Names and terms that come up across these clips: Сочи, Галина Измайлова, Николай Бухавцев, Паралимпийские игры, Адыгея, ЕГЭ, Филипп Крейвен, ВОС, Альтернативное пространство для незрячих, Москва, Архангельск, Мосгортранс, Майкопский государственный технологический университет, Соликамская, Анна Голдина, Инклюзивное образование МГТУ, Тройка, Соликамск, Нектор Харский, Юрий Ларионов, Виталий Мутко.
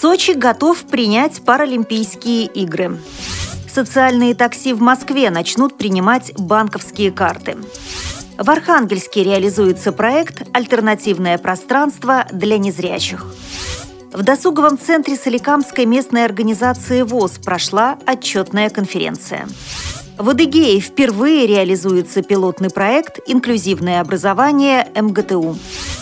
Сочи готов принять Паралимпийские игры. Социальные такси в Москве начнут принимать банковские карты. В Архангельске реализуется проект «Альтернативное пространство для незрячих». В досуговом центре Соликамской местной организации ВОС прошла отчетная конференция. В Адыгее впервые реализуется пилотный проект «Инклюзивное образование МГТУ».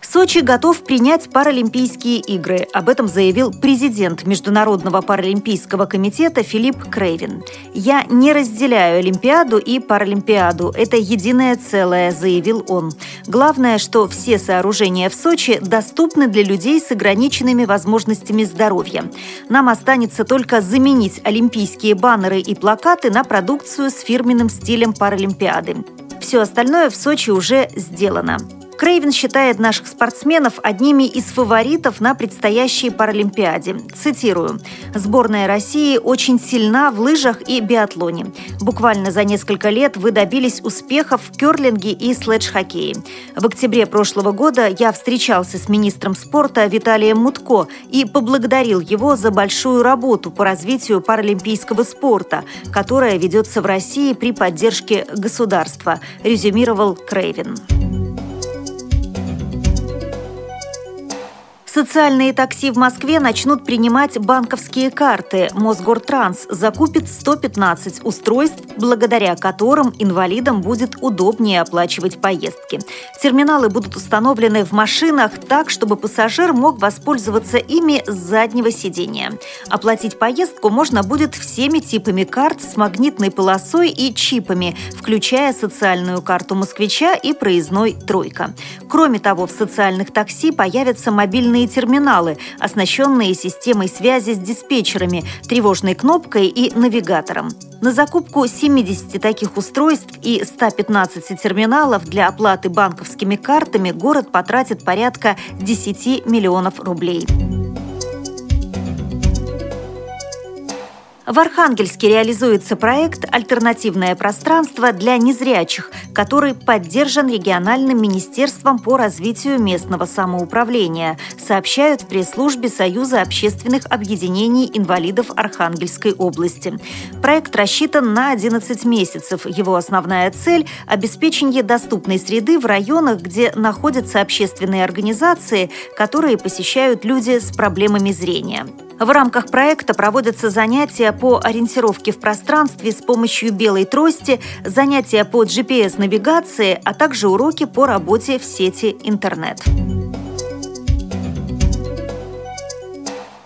Сочи готов принять Паралимпийские игры. Об этом заявил президент Международного паралимпийского комитета Филипп Крейвен. «Я не разделяю Олимпиаду и Паралимпиаду. Это единое целое», – заявил он. «Главное, что все сооружения в Сочи доступны для людей с ограниченными возможностями здоровья. Нам останется только заменить олимпийские баннеры и плакаты на продукцию с фирменным стилем Паралимпиады. Все остальное в Сочи уже сделано». Крейвен считает наших спортсменов одними из фаворитов на предстоящей Паралимпиаде. Цитирую. «Сборная России очень сильна в лыжах и биатлоне. Буквально за несколько лет вы добились успехов в керлинге и слэдж-хоккее. В октябре прошлого года я встречался с министром спорта Виталием Мутко и поблагодарил его за большую работу по развитию паралимпийского спорта, которая ведется в России при поддержке государства», – резюмировал Крейвен. Социальные такси в Москве начнут принимать банковские карты. Мосгортранс закупит 115 устройств, благодаря которым инвалидам будет удобнее оплачивать поездки. Терминалы будут установлены в машинах так, чтобы пассажир мог воспользоваться ими с заднего сидения. Оплатить поездку можно будет всеми типами карт с магнитной полосой и чипами, включая социальную карту москвича и проездной «Тройка». Кроме того, в социальных такси появятся мобильные терминалы, оснащенные системой связи с диспетчерами, тревожной кнопкой и навигатором. На закупку 70 таких устройств и 115 терминалов для оплаты банковскими картами город потратит порядка 10 миллионов рублей. В Архангельске реализуется проект «Альтернативное пространство для незрячих», который поддержан региональным министерством по развитию местного самоуправления, сообщают в пресс-службе Союза общественных объединений инвалидов Архангельской области. Проект рассчитан на 11 месяцев. Его основная цель – обеспечение доступной среды в районах, где находятся общественные организации, которые посещают люди с проблемами зрения. В рамках проекта проводятся занятия по ориентировке в пространстве с помощью белой трости, занятия по GPS-навигации, а также уроки по работе в сети интернет.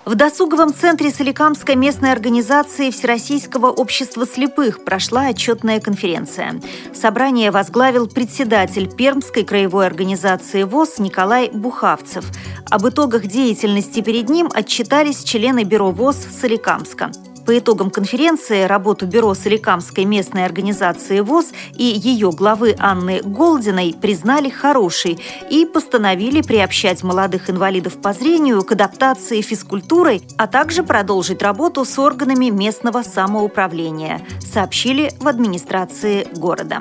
В досуговом центре Соликамской местной организации Всероссийского общества слепых прошла отчетная конференция. Собрание возглавил председатель Пермской краевой организации ВОС Николай Бухавцев. Об итогах деятельности перед ним отчитались члены Бюро ВОС Соликамска. По итогам конференции работу Бюро Соликамской местной организации ВОС и ее главы Анны Голдиной признали хорошей и постановили приобщать молодых инвалидов по зрению к адаптации физкультурой, а также продолжить работу с органами местного самоуправления, сообщили в администрации города.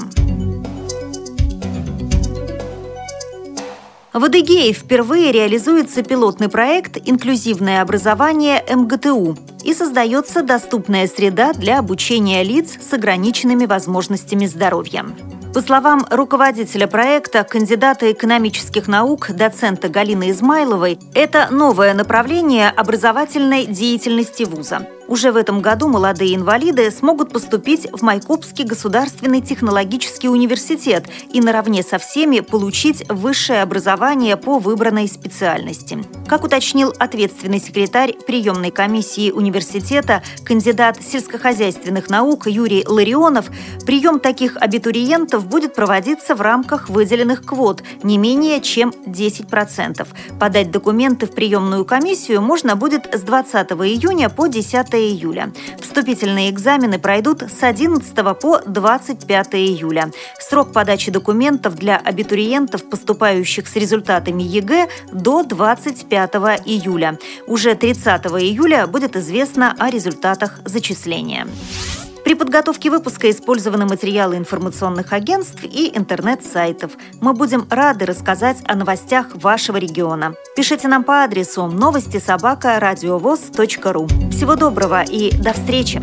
В Адыгее впервые реализуется пилотный проект «Инклюзивное образование МГТУ» и создается доступная среда для обучения лиц с ограниченными возможностями здоровья. По словам руководителя проекта, кандидата экономических наук, доцента Галины Измайловой, это новое направление образовательной деятельности вуза. Уже в этом году молодые инвалиды смогут поступить в Майкопский государственный технологический университет и наравне со всеми получить высшее образование по выбранной специальности. Как уточнил ответственный секретарь приемной комиссии университета, кандидат сельскохозяйственных наук Юрий Ларионов, прием таких абитуриентов будет проводиться в рамках выделенных квот не менее чем 10%. Подать документы в приемную комиссию можно будет с 20 июня по 10 июля. Вступительные экзамены пройдут с 11 по 25 июля. Срок подачи документов для абитуриентов, поступающих с результатами ЕГЭ, до 25 июля. Уже 30 июля будет известно о результатах зачисления. При подготовке выпуска использованы материалы информационных агентств и интернет-сайтов. Мы будем рады рассказать о новостях вашего региона. Пишите нам по адресу новости@радиовос.ру. Всего доброго и до встречи!